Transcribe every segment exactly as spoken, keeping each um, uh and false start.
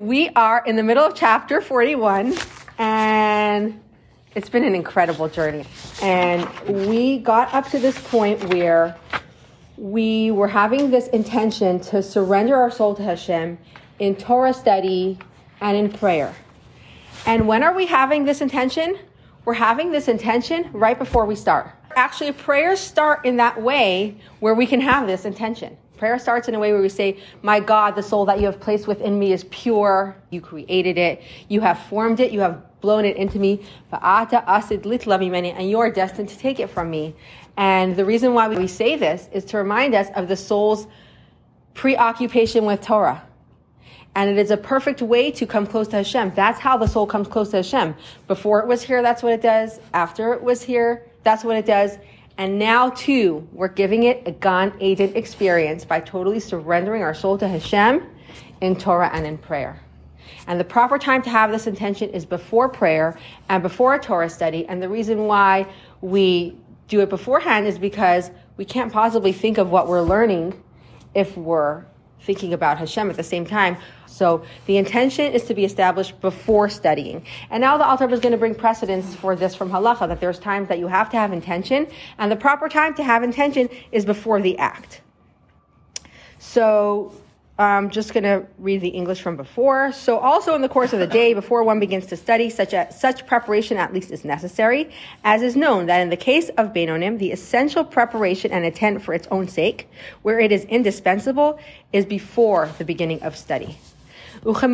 We are in the middle of chapter forty-one, and it's been an incredible journey. And we got up to this point where we were having this intention to surrender our soul to Hashem in Torah study and in prayer. And when are we having this intention? We're having this intention right before we start. Actually, prayers start in that way where we can have this intention. Prayer starts in a way where we say, my God, the soul that you have placed within me is pure. You created it. You have formed it. You have blown it into me. And you are destined to take it from me. And the reason why we say this is to remind us of the soul's preoccupation with Torah. And it is a perfect way to come close to Hashem. That's how the soul comes close to Hashem. Before it was here, that's what it does. After it was here, that's what it does. And now, too, we're giving it a Gan Eden experience by totally surrendering our soul to Hashem in Torah and in prayer. And the proper time to have this intention is before prayer and before a Torah study. And the reason why we do it beforehand is because we can't possibly think of what we're learning if we're thinking about Hashem at the same time. So the intention is to be established before studying. And now the Alter Rebbe is going to bring precedence for this from Halacha, that there's times that you have to have intention, and the proper time to have intention is before the act. So I'm just going to read the English from before. So also in the course of the day, before one begins to study, such a, such preparation at least is necessary, as is known that in the case of Benonim, the essential preparation and intent for its own sake, where it is indispensable, is before the beginning of study. This is the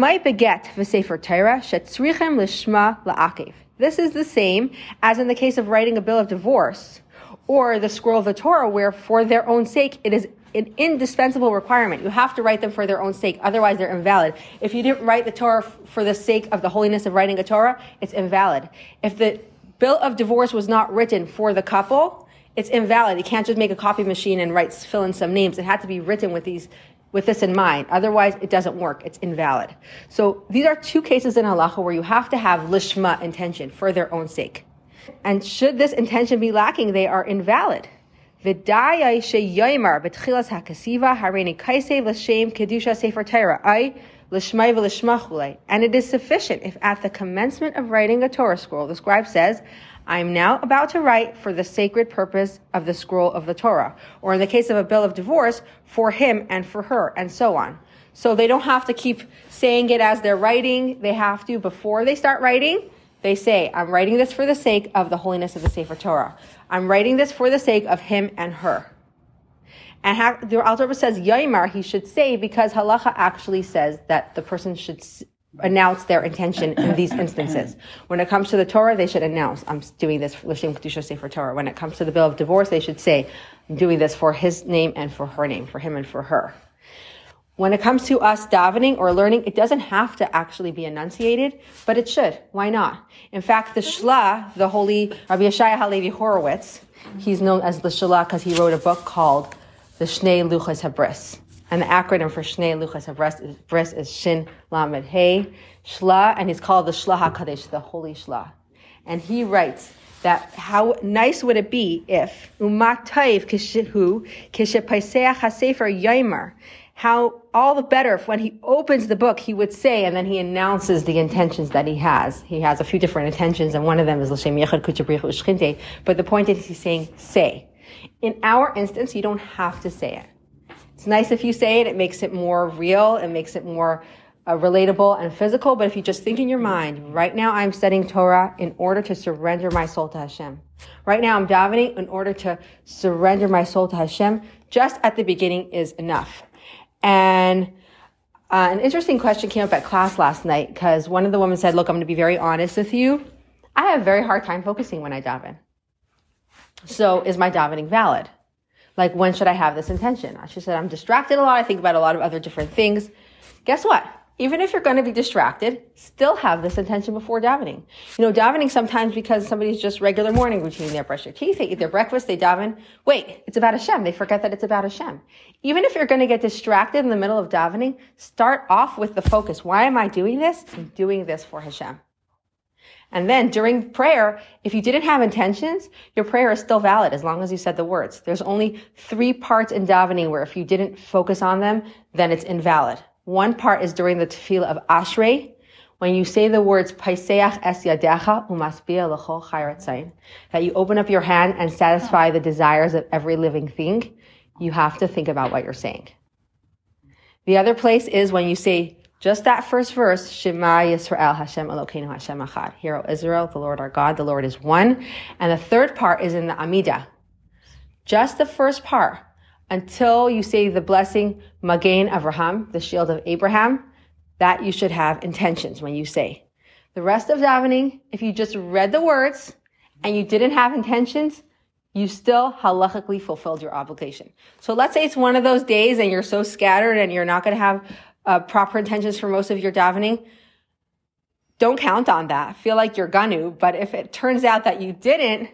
same as in the case of writing a bill of divorce, or the scroll of the Torah, where for their own sake it is an indispensable requirement. You have to write them for their own sake, otherwise they're invalid. If you didn't write the Torah f- for the sake of the holiness of writing a Torah, it's invalid. If the bill of divorce was not written for the couple, it's invalid. You can't just make a copy machine and write, fill in some names. It had to be written with these, with this in mind. Otherwise, it doesn't work. It's invalid. So these are two cases in halacha where you have to have lishma intention for their own sake. And should this intention be lacking, they are invalid. And it is sufficient if at the commencement of writing a Torah scroll, the scribe says, I am now about to write for the sacred purpose of the scroll of the Torah. Or in the case of a bill of divorce, for him and for her, and so on. So they don't have to keep saying it as they're writing. They have to, before they start writing, they say, I'm writing this for the sake of the holiness of the Sefer Torah. I'm writing this for the sake of him and her. And ha- the Alter Rebbe says, Yaimar, he should say, because halacha actually says that the person should s- announce their intention in these instances. When it comes to the Torah, they should announce, I'm doing this for L'shem Kedusha Sefer Torah. When it comes to the bill of divorce, they should say, I'm doing this for his name and for her name, for him and for her. When it comes to us davening or learning, it doesn't have to actually be enunciated, but it should. Why not? In fact, the Shla, the holy Rabbi Yashayi HaLevi Horowitz, he's known as the Shla because he wrote a book called the Shnei Luchot HaBrit. And the acronym for Shnei Luchot HaBrit is Shin Lamed Hey Shla, and he's called the Shla HaKadosh, the holy Shla. And he writes that how nice would it be if Umat Taiv Kishihu Kishipaiseh HaSefer Yaimar. How all the better if when he opens the book, he would say, and then he announces the intentions that he has. He has a few different intentions, and one of them is L'shem Yechad Kuchabrichu Shekhinah. But the point is he's saying, say. In our instance, you don't have to say it. It's nice if you say it. It makes it more real. It makes it more uh, relatable and physical. But if you just think in your mind, right now I'm studying Torah in order to surrender my soul to Hashem. Right now I'm davening in order to surrender my soul to Hashem. Just at the beginning is enough. And uh, an interesting question came up at class last night because one of the women said, look, I'm going to be very honest with you. I have a very hard time focusing when I daven. So is my davening valid? Like, when should I have this intention? She said, I'm distracted a lot. I think about a lot of other different things. Guess what? Even if you're going to be distracted, still have this intention before davening. You know, davening sometimes because somebody's just regular morning routine. They brush their teeth, they eat their breakfast, they daven. Wait, it's about Hashem. They forget that it's about Hashem. Even if you're going to get distracted in the middle of davening, start off with the focus. Why am I doing this? I'm doing this for Hashem. And then during prayer, if you didn't have intentions, your prayer is still valid as long as you said the words. There's only three parts in davening where if you didn't focus on them, then it's invalid. One part is during the tefillah of Ashrei, when you say the words Paiseach es yadecha umasbia l'chol chai ratzain, that you open up your hand and satisfy the desires of every living thing, you have to think about what you're saying. The other place is when you say just that first verse, Shema Yisrael Hashem Elokeinu Hashem Echad. Hear, O Israel, the Lord our God, the Lord is one. And the third part is in the Amidah. Just the first part, until you say the blessing Magen Avraham, the shield of Abraham, that you should have intentions when you say. The rest of davening, if you just read the words and you didn't have intentions, you still halachically fulfilled your obligation. So let's say it's one of those days and you're so scattered and you're not going to have uh, proper intentions for most of your davening. Don't count on that. Feel like you're going to. But if it turns out that you didn't,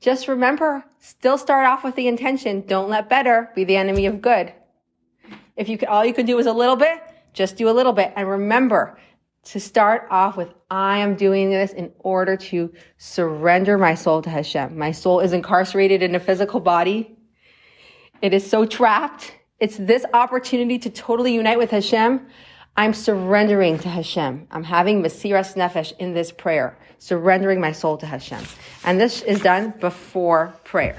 just remember, still start off with the intention. Don't let better be the enemy of good. If you could, all you could do is a little bit, just do a little bit. And remember to start off with, I am doing this in order to surrender my soul to Hashem. My soul is incarcerated in a physical body. It is so trapped. It's this opportunity to totally unite with Hashem. I'm surrendering to Hashem. I'm having Mesiras Nefesh in this prayer, surrendering my soul to Hashem. And this is done before prayer.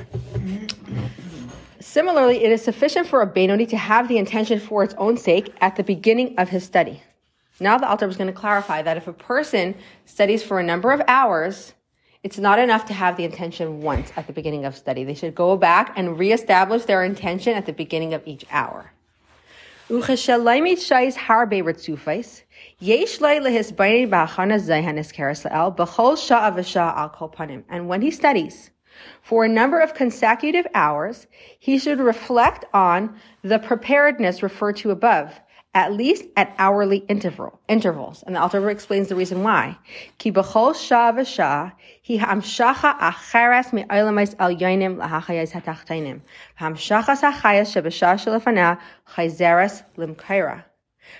Similarly, it is sufficient for a Benoni to have the intention for its own sake at the beginning of his study. Now the altar was going to clarify that if a person studies for a number of hours, it's not enough to have the intention once at the beginning of study. They should go back and reestablish their intention at the beginning of each hour. And when he studies for a number of consecutive hours, he should reflect on the preparedness referred to above, at least at hourly interval, intervals. And the Alter Rebbe explains the reason why.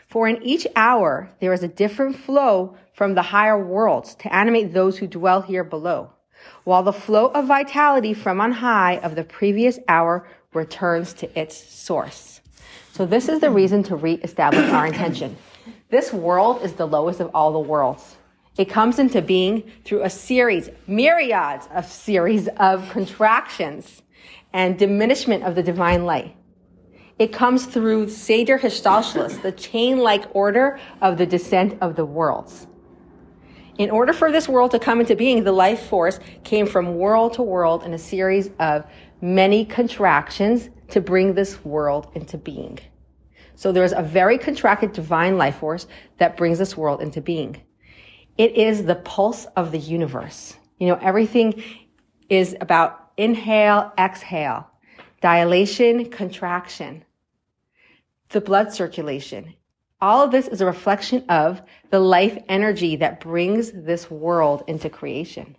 For in each hour, there is a different flow from the higher worlds to animate those who dwell here below, while the flow of vitality from on high of the previous hour returns to its source. So this is the reason to reestablish our intention. This world is the lowest of all the worlds. It comes into being through a series, myriads of series of contractions and diminishment of the divine light. It comes through Seder Hishtalshlus, the chain-like order of the descent of the worlds. In order for this world to come into being, the life force came from world to world in a series of many contractions to bring this world into being. So there is a very contracted divine life force that brings this world into being. It is the pulse of the universe. You know, everything is about inhale, exhale, dilation, contraction, the blood circulation. All of this is a reflection of the life energy that brings this world into creation.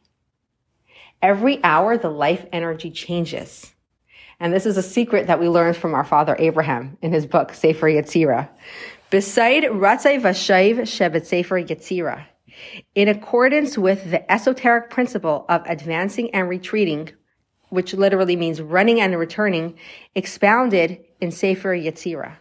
Every hour, the life energy changes. And this is a secret that we learned from our father Abraham in his book, Sefer Yetzirah. Beside Ratzai Vashaiv Shebet Sefer Yetzirah. In accordance with the esoteric principle of advancing and retreating, which literally means running and returning, expounded in Sefer Yetzirah.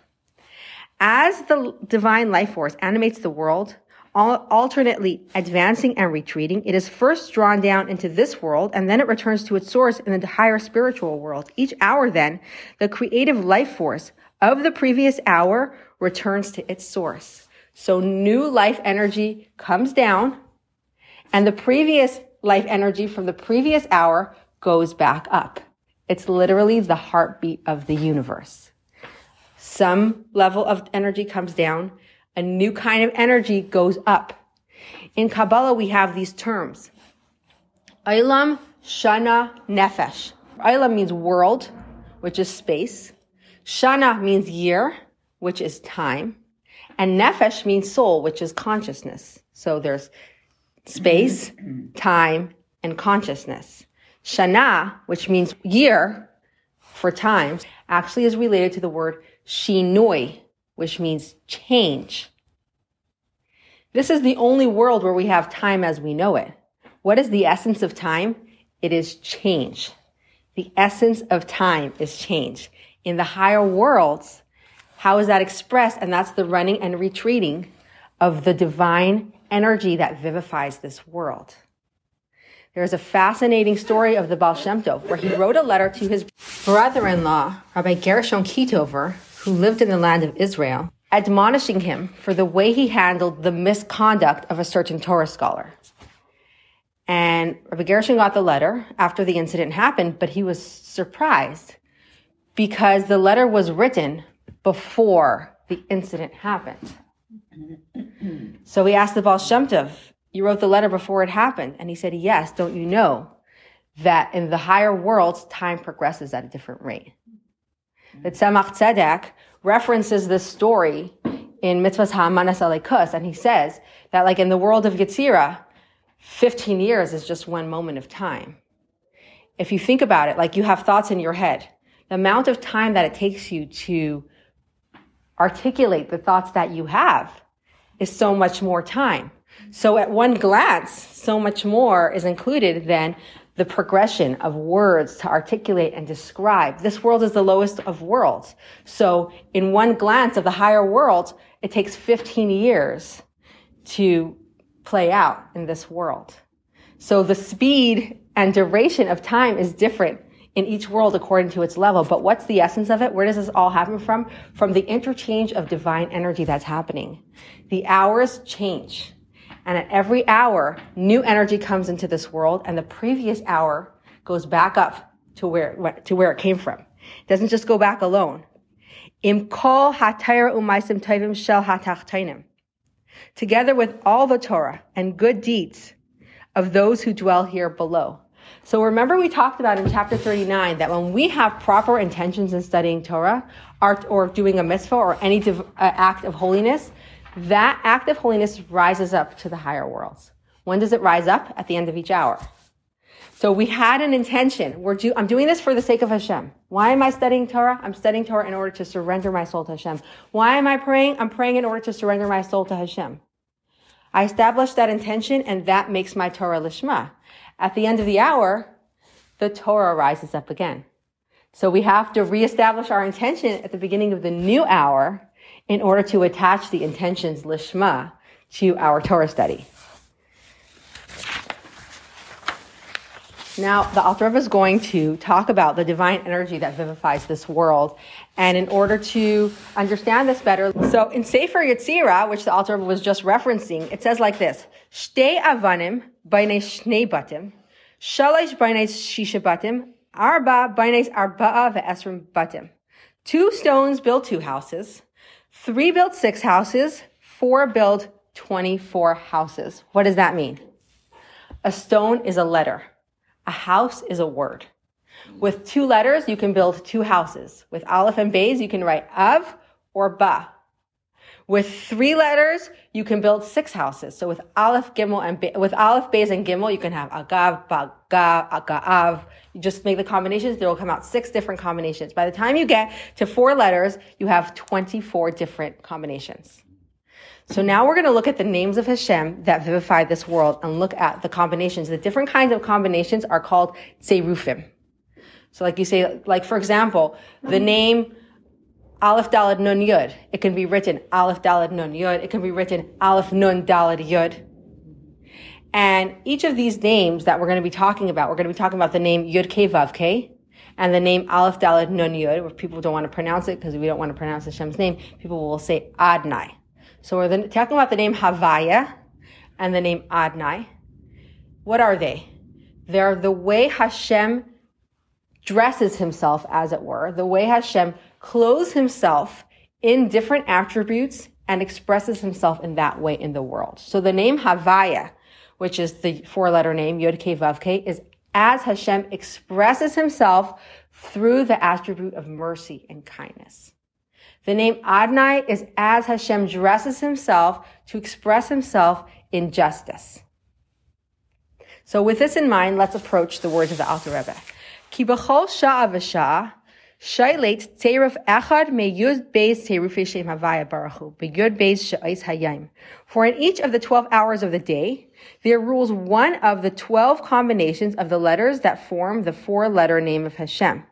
As the divine life force animates the world, alternately advancing and retreating, it is first drawn down into this world, and then it returns to its source in the higher spiritual world. Each hour, then, the creative life force of the previous hour returns to its source. So new life energy comes down, and the previous life energy from the previous hour goes back up. It's literally the heartbeat of the universe. Some level of energy comes down, a new kind of energy goes up. In Kabbalah, we have these terms. Eilam, Shana, Nefesh. Eilam means world, which is space. Shana means year, which is time. And Nefesh means soul, which is consciousness. So there's space, time, and consciousness. Shana, which means year for time, actually is related to the word shinoi, which means change. This is the only world where we have time as we know it. What is the essence of time? It is change. The essence of time is change. In the higher worlds, How is that expressed? And that's the running and retreating of the divine energy that vivifies this world. There's a fascinating story of the Baal Shem Tov, where he wrote a letter to his brother-in-law, Rabbi Gershon Kitover, who lived in the land of Israel, admonishing him for the way he handled the misconduct of a certain Torah scholar. And Rabbi Gershon got the letter after the incident happened, but he was surprised because the letter was written before the incident happened. So he asked the Baal Shem Tov, you wrote the letter before it happened. And he said, yes, don't you know that in the higher worlds, time progresses at a different rate? The Tzemach Tzedek references this story in Mitzvahs Ha'amanas Alekus, and he says that like in the world of Yetzirah, fifteen years is just one moment of time. If you think about it, like you have thoughts in your head, the amount of time that it takes you to articulate the thoughts that you have is so much more time. So at one glance, so much more is included than the progression of words to articulate and describe. This world is the lowest of worlds. So in one glance of the higher world, it takes fifteen years to play out in this world. So the speed and duration of time is different in each world according to its level. But what's the essence of it? Where does this all happen from? From the interchange of divine energy that's happening. The hours change. And at every hour, new energy comes into this world, and the previous hour goes back up to where it went, to where it came from. It doesn't just go back alone. Im kol hatayra umaysim tovim shel hatachtainim, together with all the Torah and good deeds of those who dwell here below. So remember we talked about in chapter thirty-nine that when we have proper intentions in studying Torah, or, or doing a mitzvah or any div, uh, act of holiness, that act of holiness rises up to the higher worlds. When does it rise up? At the end of each hour. So we had an intention. We're do, I'm doing this for the sake of Hashem. Why am I studying Torah? I'm studying Torah in order to surrender my soul to Hashem. Why am I praying? I'm praying in order to surrender my soul to Hashem. I established that intention, and that makes my Torah Lishma. At the end of the hour, the Torah rises up again. So we have to reestablish our intention at the beginning of the new hour in order to attach the intentions Lishma to our Torah study. Now, the Alter Rebbe is going to talk about the divine energy that vivifies this world. And in order to understand this better, so in Sefer Yetzirah, which the Alter Rebbe was just referencing, it says like this, Shtei avanim b'nei shnei batim, shalosh b'nei shisha batim, arba b'nei arba'a ve'esrim batim. Two stones build two houses. Three built six houses, four built twenty-four houses. What does that mean? A stone is a letter. A house is a word. With two letters, you can build two houses. With Aleph and Bays, you can write Av or Ba. With three letters, you can build six houses. So with Aleph, Gimel, and Be- with Aleph, Bays, and Gimel, you can have Agav, Bagav, Agaav. You just make the combinations. There will come out six different combinations. By the time you get to four letters, you have twenty-four different combinations. So now we're going to look at the names of Hashem that vivify this world and look at the combinations. The different kinds of combinations are called Tserufim. So like you say, like for example, the name Aleph Dalet Nun Yud. It can be written Aleph Dalet Nun Yud. It can be written Aleph Nun Dalet Yud. And each of these names that we're going to be talking about, we're going to be talking about the name Yud Ke Vav Ke and the name Aleph Dalet Nun Yud, where people don't want to pronounce it because we don't want to pronounce Hashem's name. People will say Adnai. So we're then talking about the name Havaya and the name Adnai. What are they? They're the way Hashem dresses himself, as it were, the way Hashem clothes himself in different attributes and expresses himself in that way in the world. So the name Havaya, which is the four-letter name, Yod Kei Vav Kei, is as Hashem expresses himself through the attribute of mercy and kindness. The name Adonai is as Hashem dresses himself to express himself in justice. So with this in mind, let's approach the words of the Alter Rebbe. Ki b'chol sha'a v'sha'a, Shailet Terif Echad Me Yud Beis Terufei Shem Havaya Baruch Hu Be Yud Beis She'ais Hayim. For in each of the twelve hours of the day, there rules one of the twelve combinations of the letters that form the four-letter name of Hashem.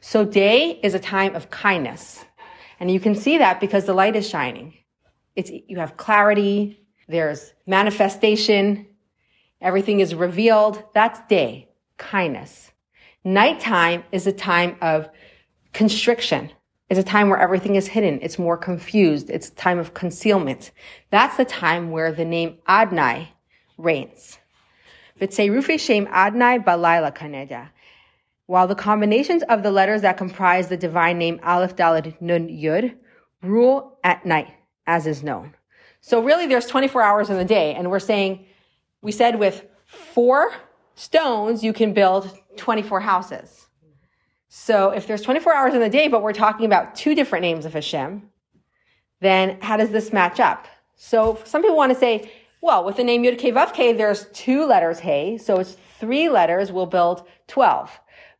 So day is a time of kindness, And you can see that because the light is shining. It's, you have clarity. There's manifestation. Everything is revealed. That's day, kindness. Nighttime is a time of constriction. It's a time where everything is hidden. It's more confused. It's a time of concealment. That's the time where the name Adnai reigns. V'tzeirufi shem Adnai balayla kaneda. While the combinations of the letters that comprise the divine name Aleph Dalet Nun Yud rule at night, as is known. So really there's twenty-four hours in the day, and we're saying, we said with four stones you can build twenty-four houses. So if there's twenty-four hours in the day, but we're talking about two different names of Hashem, then how does this match up? So some people want to say, well, with the name Yud Ke Vav Ke, there's two letters Hey, so it's three letters, we'll build twelve.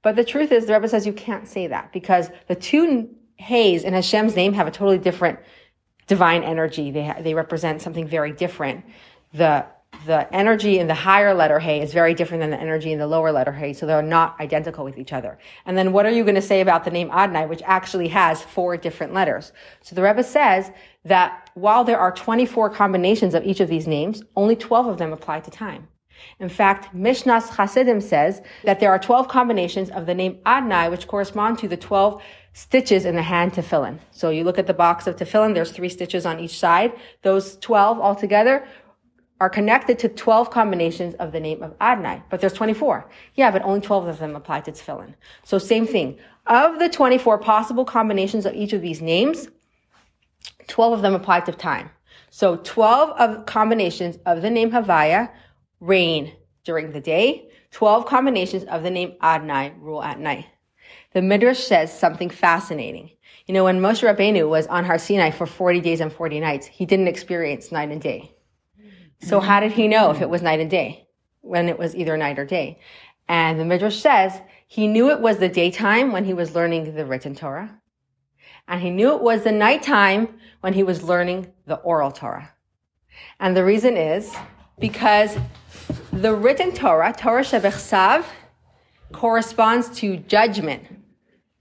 But the truth is, the Rebbe says you can't say that because the two Hays in Hashem's name have a totally different divine energy. They ha- they represent something very different. The the energy in the higher letter Hay is very different than the energy in the lower letter Hay, so they're not identical with each other. And then what are you going to say about the name Adonai, which actually has four different letters? So the Rebbe says that while there are twenty-four combinations of each of these names, only twelve of them apply to time. In fact, Mishnah's Chasidim says that there are twelve combinations of the name Adonai, which correspond to the twelve stitches in the hand tefillin. So you look at the box of tefillin, there's three stitches on each side. Those twelve altogether are connected to twelve combinations of the name of Adonai. But there's twenty-four. Yeah, but only twelve of them apply to tefillin. So same thing. Of the twenty-four possible combinations of each of these names, twelve of them apply to time. So twelve of combinations of the name Havaya reign during the day. twelve combinations of the name Adonai rule at night. The Midrash says something fascinating. You know, when Moshe Rabbeinu was on Har Sinai for forty days and forty nights, he didn't experience night and day. So how did he know if it was night and day, when it was either night or day? And the Midrash says he knew it was the daytime when he was learning the written Torah. And he knew it was the nighttime when he was learning the oral Torah. And the reason is because the written Torah, Torah Shebechsav, corresponds to judgment.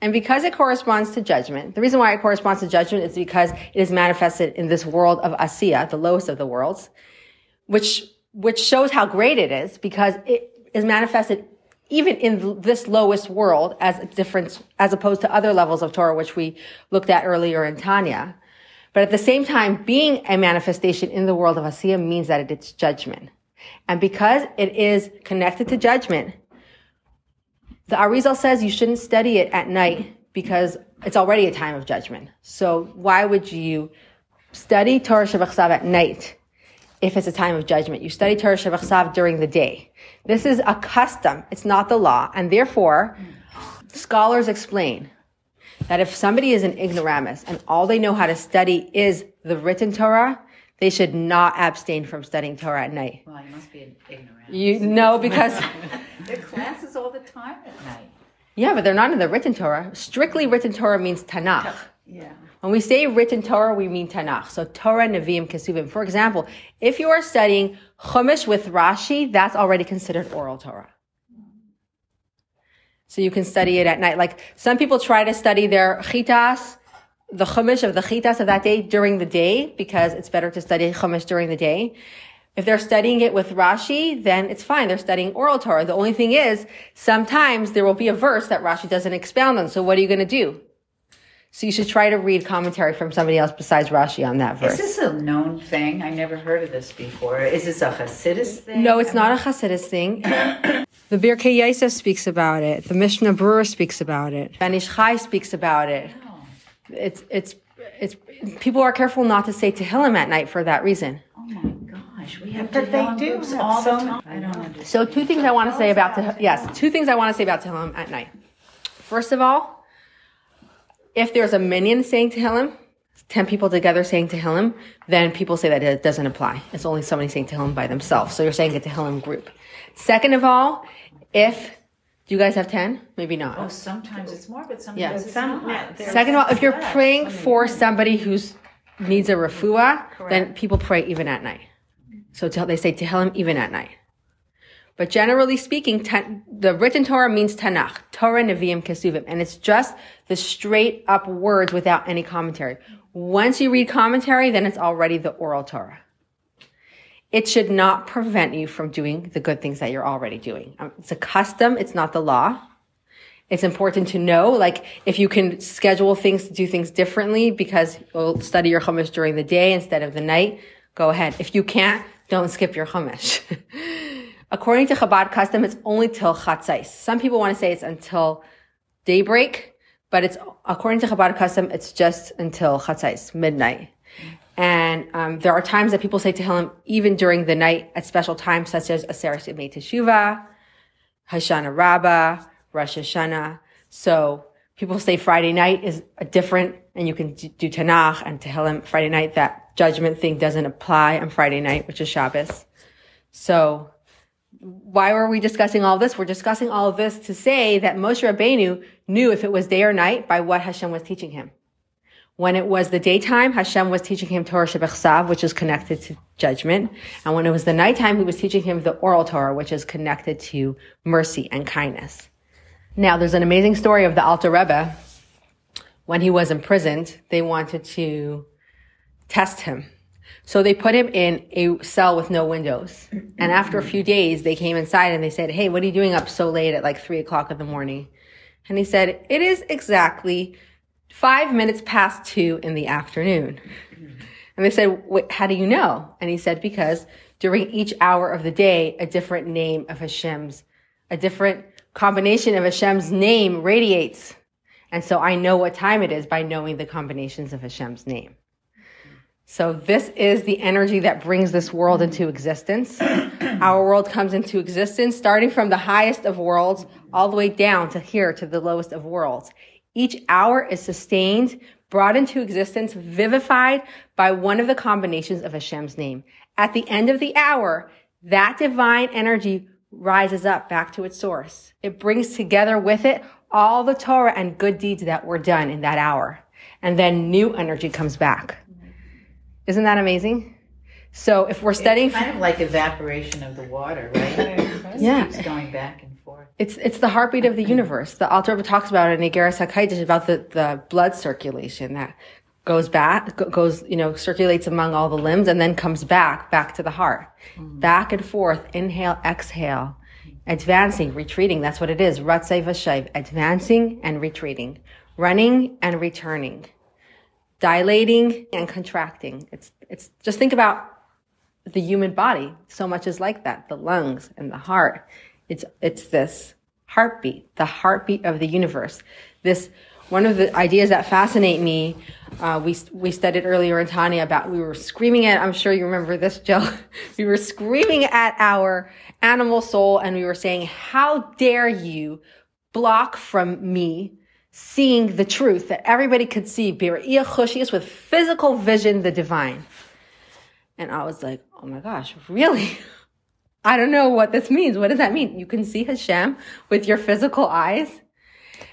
And because it corresponds to judgment, the reason why it corresponds to judgment is because it is manifested in this world of Asiya, the lowest of the worlds, which which shows how great it is, because it is manifested even in this lowest world as a difference, as opposed to other levels of Torah, which we looked at earlier in Tanya. But at the same time, being a manifestation in the world of Asiya means that it's judgment. And because it is connected to judgment, the Arizal says you shouldn't study it at night because it's already a time of judgment. So why would you study Torah Shebechsav at night if it's a time of judgment? You study Torah Shebechsav during the day. This is a custom. It's not the law. And therefore, scholars explain that if somebody is an ignoramus and all they know how to study is the written Torah, they should not abstain from studying Torah at night. Well, you must be an ignorant. You know, because there are classes all the time at night. Yeah, but they're not in the written Torah. Strictly written Torah means Tanakh. Yeah. When we say written Torah, we mean Tanakh. So Torah, Nevi'im, Kesuvim. For example, if you are studying Chumash with Rashi, that's already considered oral Torah. So you can study it at night. Like some people try to study their Chitas, the Chumash of the Chitas of that day during the day, because it's better to study Chumash during the day. If they're studying it with Rashi, then it's fine. They're studying oral Torah. The only thing is, sometimes there will be a verse that Rashi doesn't expound on. So what are you going to do? So you should try to read commentary from somebody else besides Rashi on that verse. Is this a known thing? I never heard of this before. Is this a Hasidus thing? No, it's not a Hasidus thing. The Birkei Yosef speaks about it. The Mishnah Brewer speaks about it. Ben Ish Chai speaks about it. It's, it's, it's, people are careful not to say Tehillim at night for that reason. Oh my gosh. We have but they do all the time. I don't understand. So two things I want to say about, Tehillim, yes, two things I want to say about Tehillim at night. First of all, if there's a minion saying Tehillim, ten people together saying Tehillim, then people say that it doesn't apply. It's only somebody saying Tehillim by themselves. So you're saying a Tehillim group. Second of all, if do you guys have ten? Maybe not. Oh, sometimes it's more, but sometimes yeah. it's Some, not. Second of all, if you're praying for somebody who needs a refuah, then people pray even at night. So they say Tehillim even at night. But generally speaking, ten, the written Torah means Tanakh, Torah, Nevi'im, Kesuvim, and it's just the straight up words without any commentary. Once you read commentary, then it's already the oral Torah. It should not prevent you from doing the good things that you're already doing. It's a custom. It's not the law. It's important to know, like, if you can schedule things, do things differently because you'll study your Chumash during the day instead of the night, go ahead. If you can't, don't skip your Chumash. According to Chabad custom, it's only till Chatzais. Some people want to say it's until daybreak, but it's, according to Chabad custom, it's just until Chatzais, midnight. And um, there are times that people say Tehillim even during the night at special times, such as Aseres Yemei Teshuvah, Hashanah Rabbah, Rosh Hashanah. So people say Friday night is a different, and you can do Tanakh and Tehillim Friday night. That judgment thing doesn't apply on Friday night, which is Shabbos. So why were we discussing all this? We're discussing all of this to say that Moshe Rabbeinu knew if it was day or night by what Hashem was teaching him. When it was the daytime, Hashem was teaching him Torah Shebechsav, which is connected to judgment. And when it was the nighttime, he was teaching him the oral Torah, which is connected to mercy and kindness. Now, there's an amazing story of the Alter Rebbe. When he was imprisoned, they wanted to test him. So they put him in a cell with no windows. And after a few days, they came inside and they said, "Hey, what are you doing up so late at like three o'clock in the morning?" And he said, "It is exactly Five minutes past two in the afternoon." And they said, "Wait, how do you know?" And he said, "Because during each hour of the day, a different name of Hashem's, a different combination of Hashem's name radiates. And so I know what time it is by knowing the combinations of Hashem's name." So this is the energy that brings this world into existence. Our world comes into existence starting from the highest of worlds all the way down to here, to the lowest of worlds. Each hour is sustained, brought into existence, vivified by one of the combinations of Hashem's name. At the end of the hour, that divine energy rises up back to its source. It brings together with it all the Torah and good deeds that were done in that hour. And then new energy comes back. Isn't that amazing? So if we're studying... It's kind of like evaporation of the water, right? Yeah. It keeps going back and forth. It's it's the heartbeat of the universe. The Alter Rebbe talks about it in Igeras HaKadosh about the, the blood circulation that goes back, goes, you know, circulates among all the limbs and then comes back, back to the heart. Mm. Back and forth, inhale, exhale, advancing, retreating. That's what it is. Ratzei v'shaiv, advancing and retreating, running and returning, dilating and contracting. It's it's just think about the human body, so much is like that. The lungs and the heart. It's, it's this heartbeat, the heartbeat of the universe. This, one of the ideas that fascinate me, uh, we, we studied earlier in Tanya about, we were screaming at, I'm sure you remember this, Jill. We were screaming at our animal soul and we were saying, how dare you block from me seeing the truth that everybody could see, B'Re'iyah Chushias, with physical vision, the divine. And I was like, oh my gosh, really? I don't know what this means. What does that mean? You can see Hashem with your physical eyes.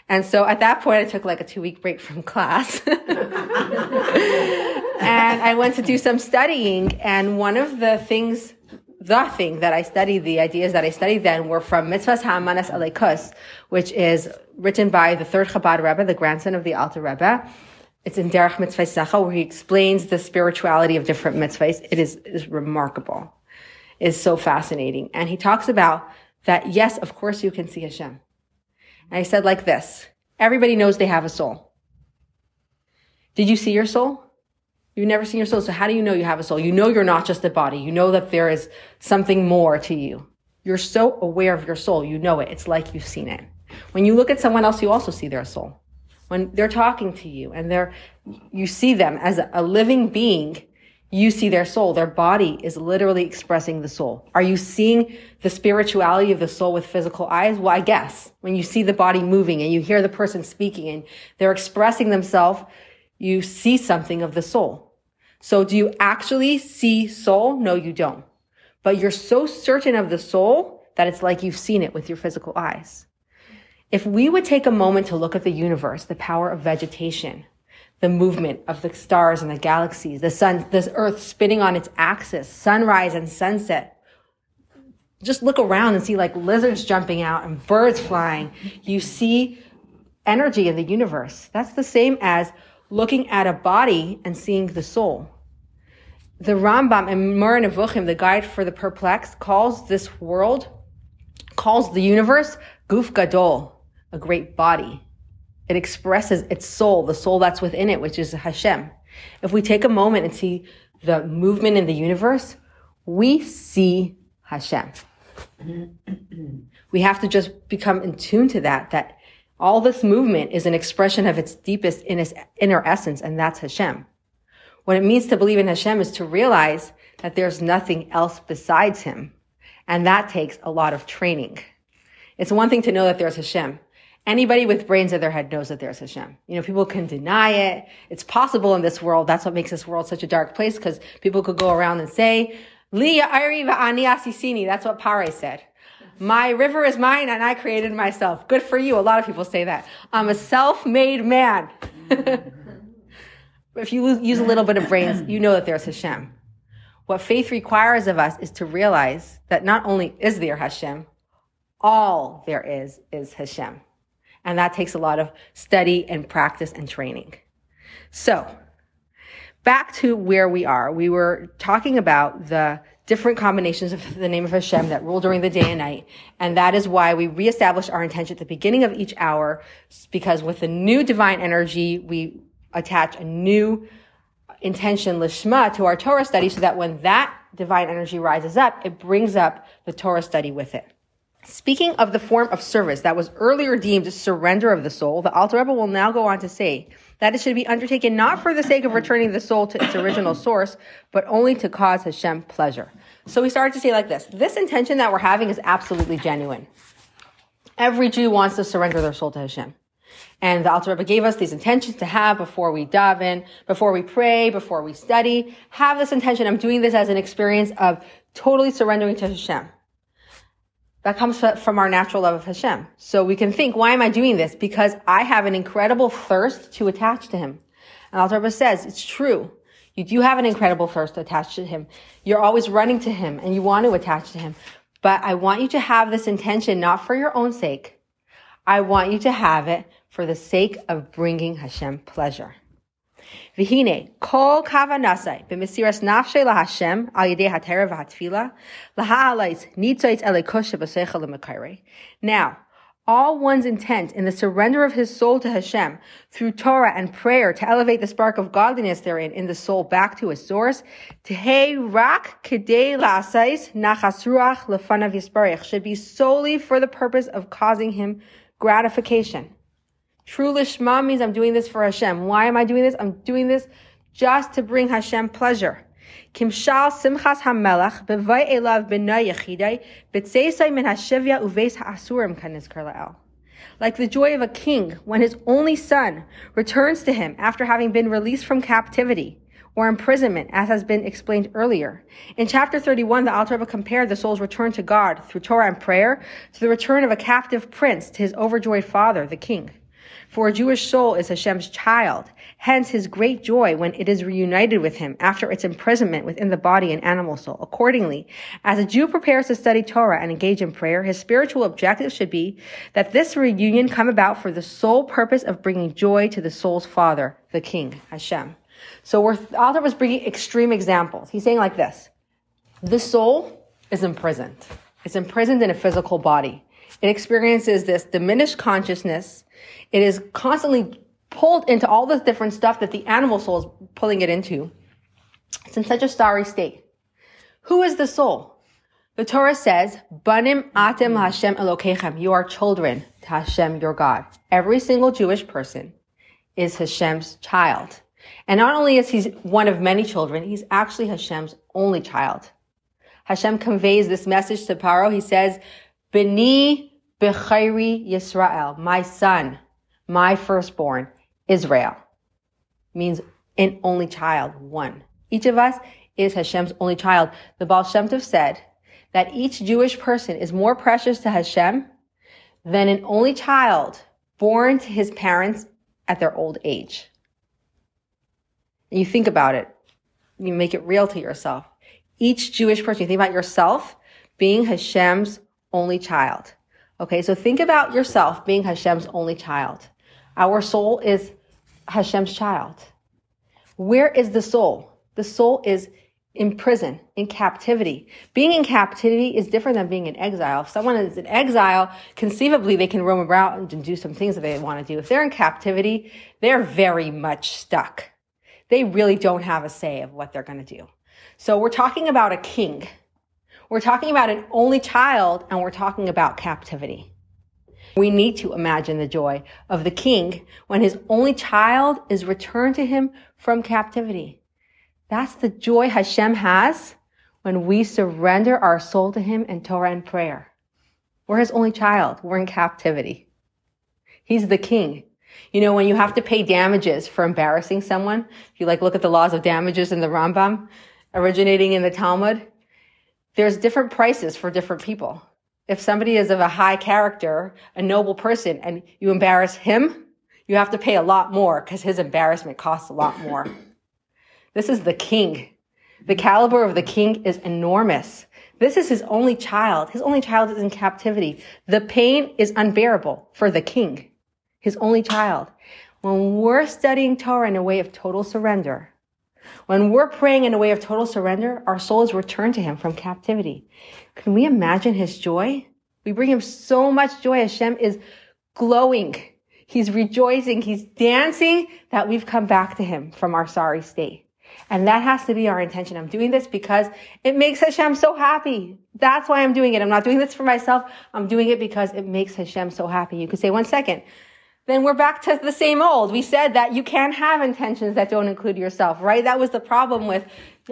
And so at that point, I took like a two-week break from class. And I went to do some studying. And one of the things, the thing that I studied, the ideas that I studied then were from Mitzvahs Ha'amanas Aleikus, which is written by the third Chabad Rebbe, the grandson of the Alter Rebbe. It's in Derech Mitzvah Secha, where he explains the spirituality of different mitzvahs. It is, is remarkable. It's so fascinating. And he talks about that, yes, of course you can see Hashem. And he said like this, everybody knows they have a soul. Did you see your soul? You've never seen your soul, so how do you know you have a soul? You know you're not just a body. You know that there is something more to you. You're so aware of your soul. You know it. It's like you've seen it. When you look at someone else, you also see their soul. When they're talking to you and they're, you see them as a living being, you see their soul. Their body is literally expressing the soul. Are you seeing the spirituality of the soul with physical eyes? Well, I guess when you see the body moving and you hear the person speaking and they're expressing themselves, you see something of the soul. So do you actually see soul? No, you don't. But you're so certain of the soul that it's like you've seen it with your physical eyes. If we would take a moment to look at the universe, the power of vegetation, the movement of the stars and the galaxies, the sun, this earth spinning on its axis, sunrise and sunset, just look around and see like lizards jumping out and birds flying. You see energy in the universe. That's the same as looking at a body and seeing the soul. The Rambam in Mor Nevuchim, the guide for the perplexed, calls this world, calls the universe, Guf Gadol, a great body. It expresses its soul, the soul that's within it, which is Hashem. If we take a moment and see the movement in the universe, we see Hashem. We have to just become in tune to that, that all this movement is an expression of its deepest inner essence, and that's Hashem. What it means to believe in Hashem is to realize that there's nothing else besides Him. And that takes a lot of training. It's one thing to know that there's Hashem. Anybody with brains in their head knows that there's Hashem. You know, people can deny it. It's possible in this world. That's what makes this world such a dark place, because people could go around and say, Li ya'ari va'ani asisini. That's what Pare said. My river is mine and I created myself. Good for you. A lot of people say that. I'm a self-made man. If you use a little bit of brains, you know that there's Hashem. What faith requires of us is to realize that not only is there Hashem, all there is is Hashem. And that takes a lot of study and practice and training. So, back to where we are. We were talking about the different combinations of the name of Hashem that rule during the day and night. And that is why we reestablish our intention at the beginning of each hour, because with the new divine energy, we attach a new intention, Lishma, to our Torah study, so that when that divine energy rises up, it brings up the Torah study with it. Speaking of the form of service that was earlier deemed surrender of the soul, the Alter Rebbe will now go on to say that it should be undertaken not for the sake of returning the soul to its original source, but only to cause Hashem pleasure. So we started to say like this, this intention that we're having is absolutely genuine. Every Jew wants to surrender their soul to Hashem. And the Alter Rebbe gave us these intentions to have before we daven, before we pray, before we study. Have this intention. I'm doing this as an experience of totally surrendering to Hashem. That comes from our natural love of Hashem. So we can think, why am I doing this? Because I have an incredible thirst to attach to Him. And Alter Rebbe says, it's true. You do have an incredible thirst to attach to Him. You're always running to Him and you want to attach to Him. But I want you to have this intention not for your own sake. I want you to have it for the sake of bringing Hashem pleasure. V'hine kol kavanasai b'mesiras nafshei laHashem al yedei hatera v'hatfila laha'alais nitzayitz elikosh b'seichel l'mekayrei. Now, all one's intent in the surrender of his soul to Hashem through Torah and prayer to elevate the spark of godliness therein in the soul back to its source, tehei rak kedei la'asais nachas ruach lefanav yisparech, should be solely for the purpose of causing him gratification. True Lishma means I'm doing this for Hashem. Why am I doing this? I'm doing this just to bring Hashem pleasure. Kimshal simchas hamelach b'vay elav b'nay yechidai b'tzeisai min hashevya uveis ha'asurim kanis karla'el. Like the joy of a king when his only son returns to him after having been released from captivity or imprisonment, as has been explained earlier. In chapter thirty-one, the Alter Rebbe compared the soul's return to God through Torah and prayer to the return of a captive prince to his overjoyed father, the king. For a Jewish soul is Hashem's child, hence his great joy when it is reunited with him after its imprisonment within the body and animal soul. Accordingly, as a Jew prepares to study Torah and engage in prayer, his spiritual objective should be that this reunion come about for the sole purpose of bringing joy to the soul's father, the king, Hashem. So we're, the author was bringing extreme examples. He's saying like this, the soul is imprisoned. It's imprisoned in a physical body. It experiences this diminished consciousness. It is constantly pulled into all this different stuff that the animal soul is pulling it into. It's in such a starry state. Who is the soul? The Torah says, Banim atem Hashem elokechem. You are children to Hashem, your God. Every single Jewish person is Hashem's child. And not only is he one of many children, he's actually Hashem's only child. Hashem conveys this message to Paro. He says, B'ni Bechayri Yisrael, my son, my firstborn, Israel, means an only child, one. Each of us is Hashem's only child. The Baal Shem Tov said that each Jewish person is more precious to Hashem than an only child born to his parents at their old age. And you think about it. You make it real to yourself. Each Jewish person, you think about yourself being Hashem's only child. Okay, so think about yourself being Hashem's only child. Our soul is Hashem's child. Where is the soul? The soul is in prison, in captivity. Being in captivity is different than being in exile. If someone is in exile, conceivably they can roam around and do some things that they want to do. If they're in captivity, they're very much stuck. They really don't have a say of what they're going to do. So we're talking about a king. We're talking about an only child, and we're talking about captivity. We need to imagine the joy of the king when his only child is returned to him from captivity. That's the joy Hashem has when we surrender our soul to him in Torah and prayer. We're his only child. We're in captivity. He's the king. You know, when you have to pay damages for embarrassing someone, if you like look at the laws of damages in the Rambam, originating in the Talmud, there's different prices for different people. If somebody is of a high character, a noble person, and you embarrass him, you have to pay a lot more because his embarrassment costs a lot more. This is the king. The caliber of the king is enormous. This is his only child. His only child is in captivity. The pain is unbearable for the king, his only child. When we're studying Torah in a way of total surrender, when we're praying in a way of total surrender, our soul is returned to him from captivity. Can we imagine his joy? We bring him so much joy. Hashem is glowing. He's rejoicing. He's dancing that we've come back to him from our sorry state. And that has to be our intention. I'm doing this because it makes Hashem so happy. That's why I'm doing it. I'm not doing this for myself. I'm doing it because it makes Hashem so happy. You could say, one second. Then we're back to the same old. We said that you can't have intentions that don't include yourself, right? That was the problem with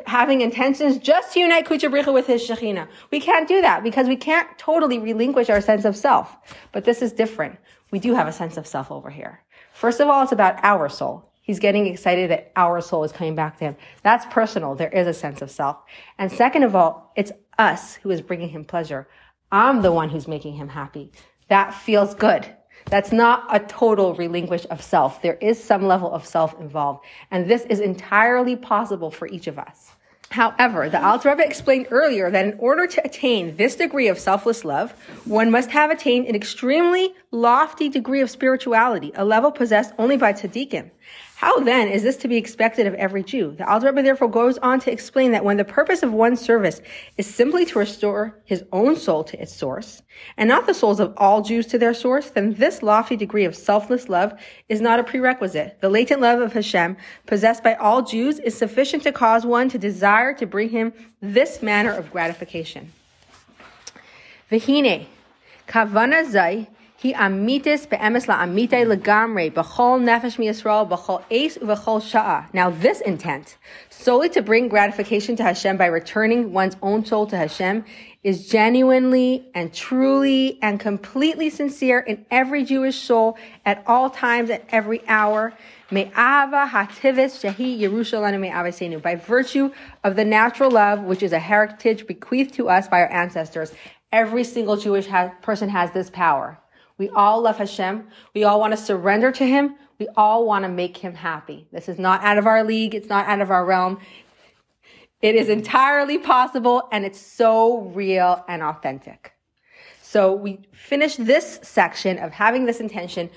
having intentions just to unite Kuchabrichu with his Shekhinah. We can't do that because we can't totally relinquish our sense of self. But this is different. We do have a sense of self over here. First of all, it's about our soul. He's getting excited that our soul is coming back to him. That's personal. There is a sense of self. And second of all, it's us who is bringing him pleasure. I'm the one who's making him happy. That feels good. That's not a total relinquish of self. There is some level of self involved. And this is entirely possible for each of us. However, the Alter Rebbe explained earlier that in order to attain this degree of selfless love, one must have attained an extremely lofty degree of spirituality, a level possessed only by tzaddikim. How then is this to be expected of every Jew? The Alter Rebbe therefore goes on to explain that when the purpose of one's service is simply to restore his own soul to its source, and not the souls of all Jews to their source, then this lofty degree of selfless love is not a prerequisite. The latent love of Hashem, possessed by all Jews, is sufficient to cause one to desire to bring him this manner of gratification. V'hine, kavanah zay, hi amitis be'emes la'amitei legamrei, b'chol nefesh mi'Yisrael, b'chol eis u'v'chol sha'a. Now this intent, solely to bring gratification to Hashem by returning one's own soul to Hashem, is genuinely and truly and completely sincere in every Jewish soul at all times, at every hour. Me'ava hativis shehi Yerushalayim me'avaseinu, by virtue of the natural love, which is a heritage bequeathed to us by our ancestors. Every single Jewish ha- person has this power. We all love Hashem. We all want to surrender to him. We all want to make him happy. This is not out of our league. It's not out of our realm. It is entirely possible, and it's so real and authentic. So we finish this section of having this intention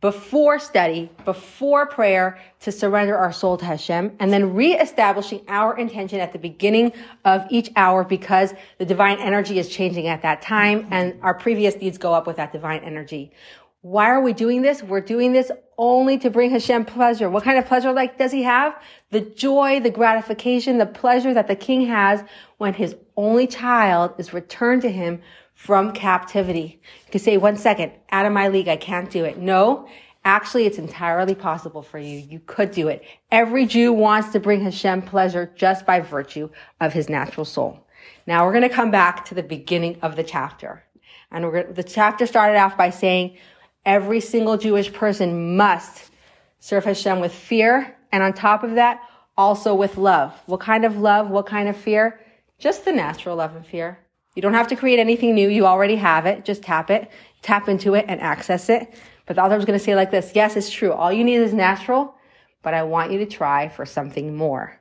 before study, before prayer, to surrender our soul to Hashem, and then reestablishing our intention at the beginning of each hour, because the divine energy is changing at that time, and our previous deeds go up with that divine energy. Why are we doing this? We're doing this only to bring Hashem pleasure. What kind of pleasure like does he have? The joy, the gratification, the pleasure that the king has when his only child is returned to him from captivity. You can say, one second, out of my league, I can't do it. No, actually, it's entirely possible for you. You could do it. Every Jew wants to bring Hashem pleasure just by virtue of his natural soul. Now we're going to come back to the beginning of the chapter. And we're going to, the chapter started off by saying, every single Jewish person must serve Hashem with fear, and on top of that, also with love. What kind of love? What kind of fear? Just the natural love and fear. You don't have to create anything new. You already have it. Just tap it, tap into it, and access it. But the author was going to say like this, yes, it's true. All you need is natural, but I want you to try for something more.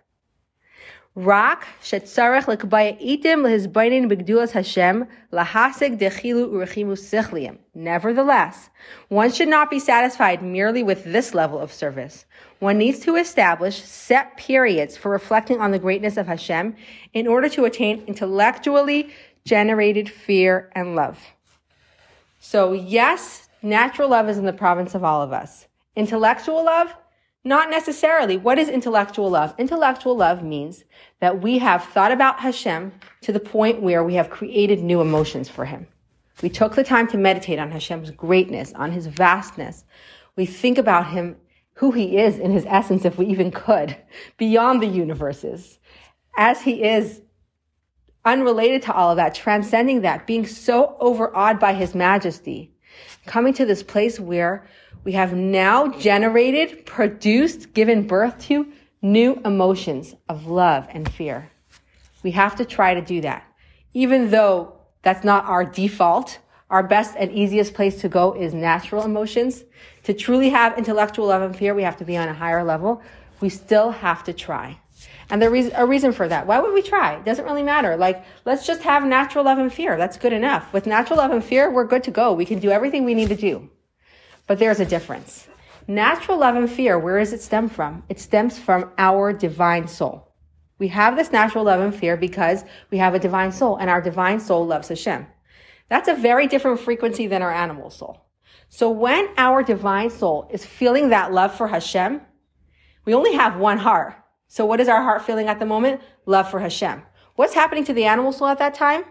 Rak shetzarech lekbaya itim lehizbainin begdulas Hashem lahasig dechilu urechimu sichliyim. Nevertheless, one should not be satisfied merely with this level of service. One needs to establish set periods for reflecting on the greatness of Hashem in order to attain intellectually generated fear and love. So yes, natural love is in the province of all of us. Intellectual love? Not necessarily. What is intellectual love? Intellectual love means that we have thought about Hashem to the point where we have created new emotions for Him. We took the time to meditate on Hashem's greatness, on His vastness. We think about Him, who He is in His essence, if we even could, beyond the universes, as He is unrelated to all of that, transcending that, being so overawed by His majesty, coming to this place where we have now generated, produced, given birth to new emotions of love and fear. We have to try to do that. Even though that's not our default, our best and easiest place to go is natural emotions. To truly have intellectual love and fear, we have to be on a higher level. We still have to try. And there's a reason for that. Why would we try? It doesn't really matter. Like, let's just have natural love and fear. That's good enough. With natural love and fear, we're good to go. We can do everything we need to do. But there's a difference. Natural love and fear, where does it stem from? It stems from our divine soul. We have this natural love and fear because we have a divine soul, and our divine soul loves Hashem. That's a very different frequency than our animal soul. So when our divine soul is feeling that love for Hashem, we only have one heart. So what is our heart feeling at the moment? Love for Hashem. What's happening to the animal soul at that time?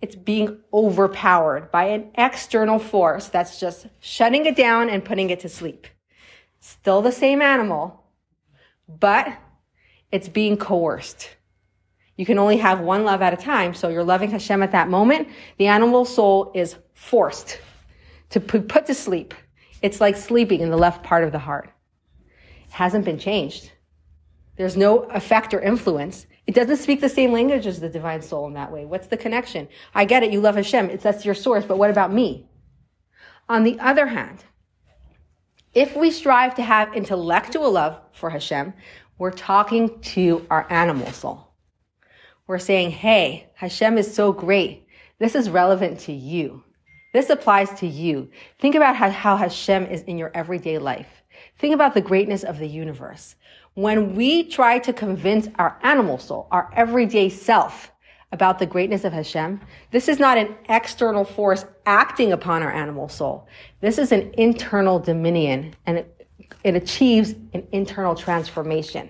It's being overpowered by an external force that's just shutting it down and putting it to sleep. Still the same animal, but it's being coerced. You can only have one love at a time, so you're loving Hashem at that moment. The animal soul is forced to put to sleep. It's like sleeping in the left part of the heart. It hasn't been changed. There's no effect or influence. It doesn't speak the same language as the divine soul in that way. What's the connection? I get it. You love Hashem. It's, that's your source. But what about me? On the other hand, if we strive to have intellectual love for Hashem, we're talking to our animal soul. We're saying, hey, Hashem is so great. This is relevant to you. This applies to you. Think about how, how Hashem is in your everyday life. Think about the greatness of the universe. When we try to convince our animal soul, our everyday self, about the greatness of Hashem, this is not an external force acting upon our animal soul. This is an internal dominion, and it, it achieves an internal transformation.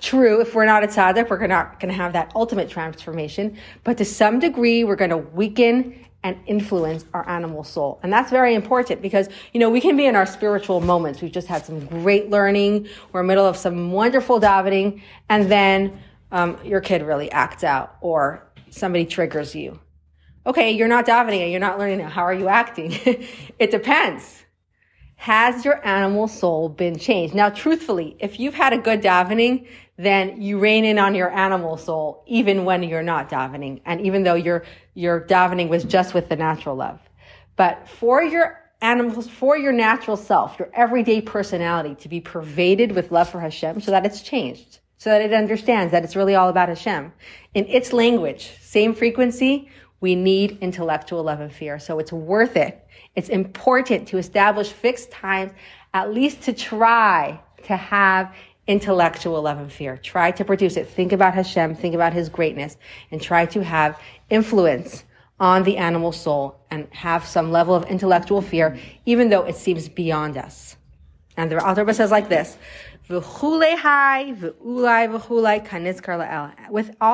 True, if we're not a tzaddik, we're not going to have that ultimate transformation, but to some degree, we're going to weaken and influence our animal soul. And that's very important because, you know, we can be in our spiritual moments. We've just had some great learning. We're in the middle of some wonderful davening. And then um, your kid really acts out or somebody triggers you. Okay, you're not davening and you're not learning now. How are you acting? It depends. Has your animal soul been changed? Now, truthfully, if you've had a good davening, then you rein in on your animal soul even when you're not davening, and even though your your davening was just with the natural love. But for your animals, for your natural self, your everyday personality to be pervaded with love for Hashem so that it's changed, so that it understands that it's really all about Hashem. In its language, same frequency, we need intellectual love and fear. So it's worth it. It's important to establish fixed times, at least to try to have intellectual love and fear. Try to produce it. Think about Hashem. Think about His greatness. And try to have influence on the animal soul and have some level of intellectual fear, even though it seems beyond us. And the Alter Rebbe says like this, with all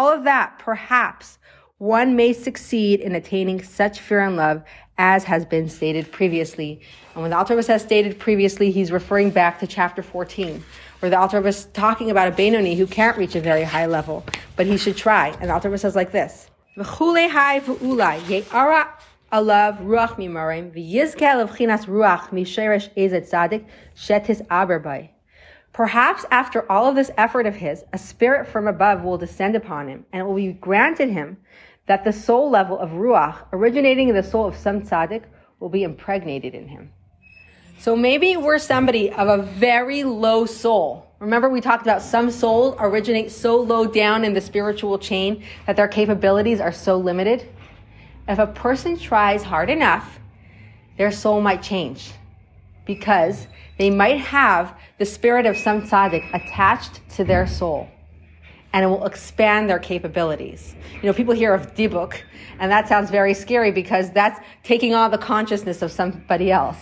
of that, perhaps one may succeed in attaining such fear and love as has been stated previously. And when the Alter Rebbe says stated previously, he's referring back to chapter fourteen, where the Alter Rebbe is talking about a Benoni who can't reach a very high level, but he should try. And the Alter Rebbe says like this, perhaps after all of this effort of his, a spirit from above will descend upon him, and it will be granted him that the soul level of Ruach, originating in the soul of some tzaddik, will be impregnated in him. So maybe we're somebody of a very low soul, Remember we talked about some souls originate so low down in the spiritual chain that their capabilities are so limited. If a person tries hard enough, their soul might change because they might have the spirit of some tzaddik attached to their soul, and it will expand their capabilities. You know, people hear of dibuk, and that sounds very scary because that's taking on the consciousness of somebody else.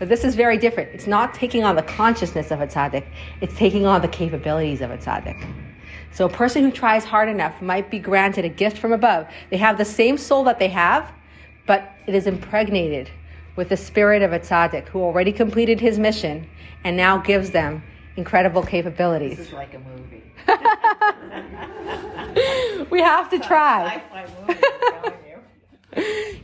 But this is very different. It's not taking on the consciousness of a tzaddik. It's taking on the capabilities of a tzaddik. So a person who tries hard enough might be granted a gift from above. They have the same soul that they have, but it is impregnated with the spirit of a tzaddik who already completed his mission and now gives them incredible capabilities. This is like a movie. We have to try.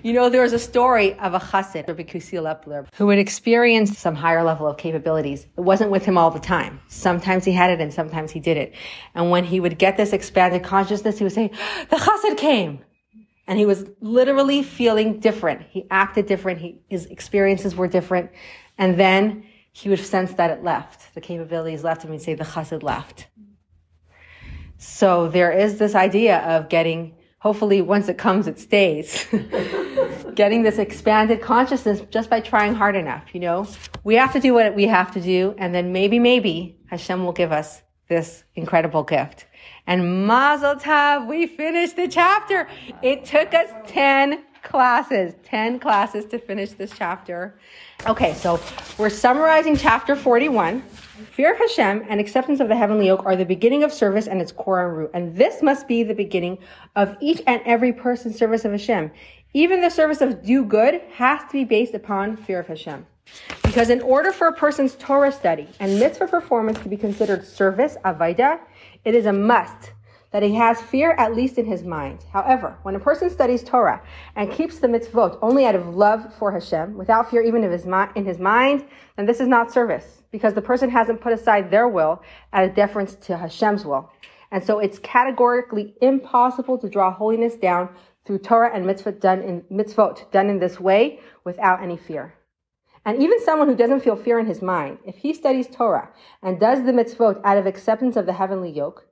You know, there was a story of a chassid, Rabbi Kusiel, who had experienced some higher level of capabilities. It wasn't with him all the time. Sometimes he had it and sometimes he did it. And when he would get this expanded consciousness, he would say, the chassid came. And he was literally feeling different. He acted different. He, his experiences were different. And then he would sense that it left. The capabilities left him. He'd say, the chassid left. So there is this idea of getting, hopefully once it comes, it stays, getting this expanded consciousness just by trying hard enough, you know? We have to do what we have to do, and then maybe, maybe Hashem will give us this incredible gift. And Mazel Tov, we finished the chapter. It took us ten classes, ten classes to finish this chapter. Okay, so we're summarizing chapter forty-one. Fear of Hashem and acceptance of the heavenly yoke are the beginning of service and its core and root. And this must be the beginning of each and every person's service of Hashem. Even the service of do good has to be based upon fear of Hashem. Because in order for a person's Torah study and mitzvah performance to be considered service, avodah, it is a must that he has fear at least in his mind. However, when a person studies Torah and keeps the mitzvot only out of love for Hashem, without fear even of his mi- in his mind, then this is not service, because the person hasn't put aside their will out of deference to Hashem's will. And so it's categorically impossible to draw holiness down through Torah and mitzvot done in, mitzvot done in this way without any fear. And even someone who doesn't feel fear in his mind, if he studies Torah and does the mitzvot out of acceptance of the heavenly yoke,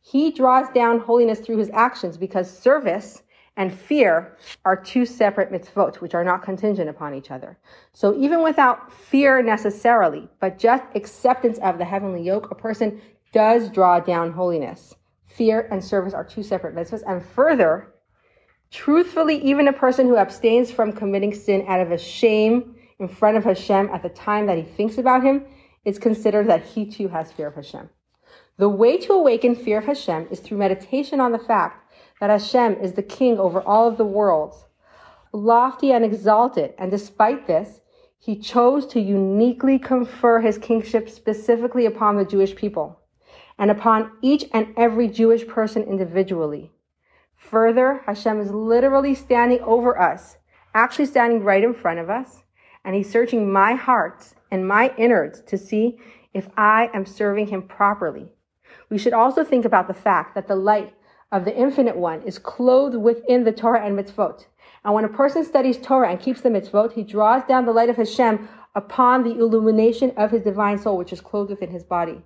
he draws down holiness through his actions, because service and fear are two separate mitzvot, which are not contingent upon each other. So even without fear necessarily, but just acceptance of the heavenly yoke, a person does draw down holiness. Fear and service are two separate mitzvahs. And further, truthfully, even a person who abstains from committing sin out of a shame in front of Hashem at the time that he thinks about him, it's considered that he too has fear of Hashem. The way to awaken fear of Hashem is through meditation on the fact that Hashem is the king over all of the worlds, lofty and exalted, and despite this, he chose to uniquely confer his kingship specifically upon the Jewish people and upon each and every Jewish person individually. Further, Hashem is literally standing over us, actually standing right in front of us, and he's searching my heart and my innards to see if I am serving him properly. We should also think about the fact that the light of the Infinite One is clothed within the Torah and mitzvot. And when a person studies Torah and keeps the mitzvot, he draws down the light of Hashem upon the illumination of his divine soul, which is clothed within his body.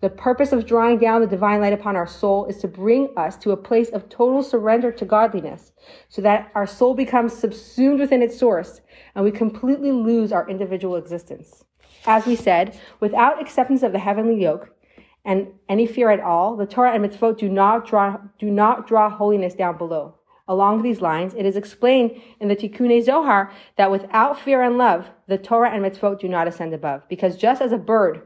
The purpose of drawing down the divine light upon our soul is to bring us to a place of total surrender to godliness, so that our soul becomes subsumed within its source and we completely lose our individual existence. As we said, without acceptance of the heavenly yoke, and any fear at all, the Torah and mitzvot do not draw do not draw holiness down below. Along these lines, it is explained in the Tikkunei Zohar that without fear and love, the Torah and mitzvot do not ascend above. Because just as a bird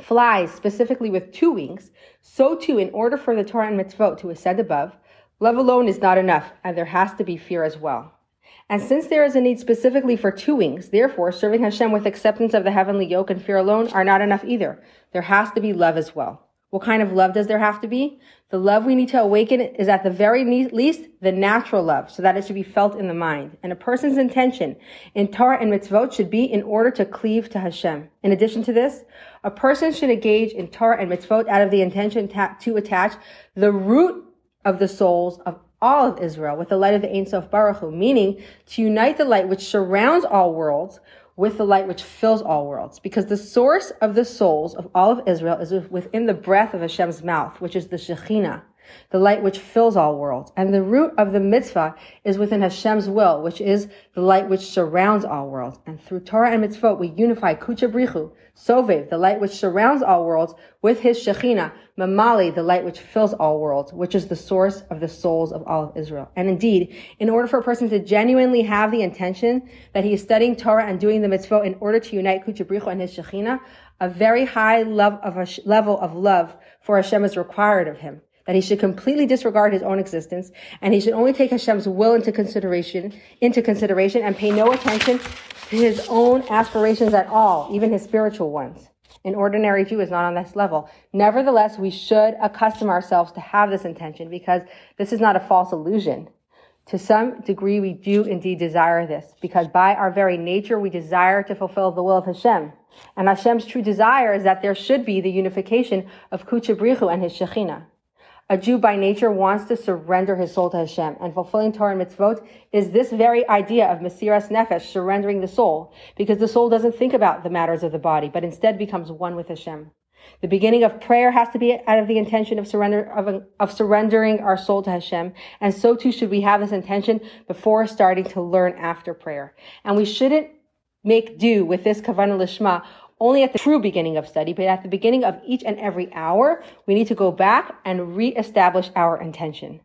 flies specifically with two wings, so too, in order for the Torah and mitzvot to ascend above, love alone is not enough, and there has to be fear as well. And since there is a need specifically for two wings, therefore, serving Hashem with acceptance of the heavenly yoke and fear alone are not enough either. There has to be love as well. What kind of love does there have to be? The love we need to awaken is at the very least the natural love, so that it should be felt in the mind. And a person's intention in Torah and mitzvot should be in order to cleave to Hashem. In addition to this, a person should engage in Torah and mitzvot out of the intention ta- to attach the root of the souls of all of Israel with the light of the Ein Sof Baruch Hu, meaning to unite the light which surrounds all worlds with the light which fills all worlds, because the source of the souls of all of Israel is within the breath of Hashem's mouth, which is the Shekhinah, the light which fills all worlds. And the root of the mitzvah is within Hashem's will, which is the light which surrounds all worlds. And through Torah and mitzvot, we unify Kuchabrichu, Sovev, the light which surrounds all worlds, with his Shekhinah, Mamali, the light which fills all worlds, which is the source of the souls of all of Israel. And indeed, in order for a person to genuinely have the intention that he is studying Torah and doing the mitzvot in order to unite Kuchabrichu and his Shekhinah, a very high love of a level of love for Hashem is required of him, that he should completely disregard his own existence, and he should only take Hashem's will into consideration, into consideration, and pay no attention to his own aspirations at all, even his spiritual ones. An ordinary Jew is not on this level. Nevertheless, we should accustom ourselves to have this intention, because this is not a false illusion. To some degree, we do indeed desire this, because by our very nature, we desire to fulfill the will of Hashem. And Hashem's true desire is that there should be the unification of Kuchabrichu and his Shekhinah. A Jew by nature wants to surrender his soul to Hashem, and fulfilling Torah and mitzvot is this very idea of Mesiras Nefesh, surrendering the soul, because the soul doesn't think about the matters of the body, but instead becomes one with Hashem. The beginning of prayer has to be out of the intention of surrender of, of surrendering our soul to Hashem, and so too should we have this intention before starting to learn after prayer. And we shouldn't make do with this Kavanah Lishma only at the true beginning of study, but at the beginning of each and every hour, we need to go back and reestablish our intention.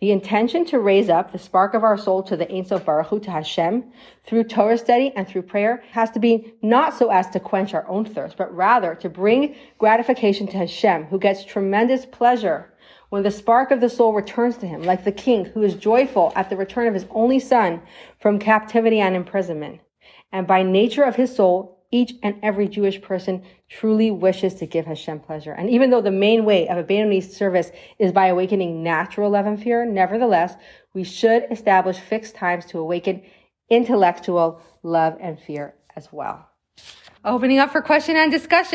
The intention to raise up the spark of our soul to the Ein Sof Baruch Hu, to Hashem, through Torah study and through prayer, has to be not so as to quench our own thirst, but rather to bring gratification to Hashem, who gets tremendous pleasure when the spark of the soul returns to him, like the king who is joyful at the return of his only son from captivity and imprisonment. And by nature of his soul, each and every Jewish person truly wishes to give Hashem pleasure. And even though the main way of a Benoni service is by awakening natural love and fear, nevertheless, we should establish fixed times to awaken intellectual love and fear as well. Opening up for question and discussion.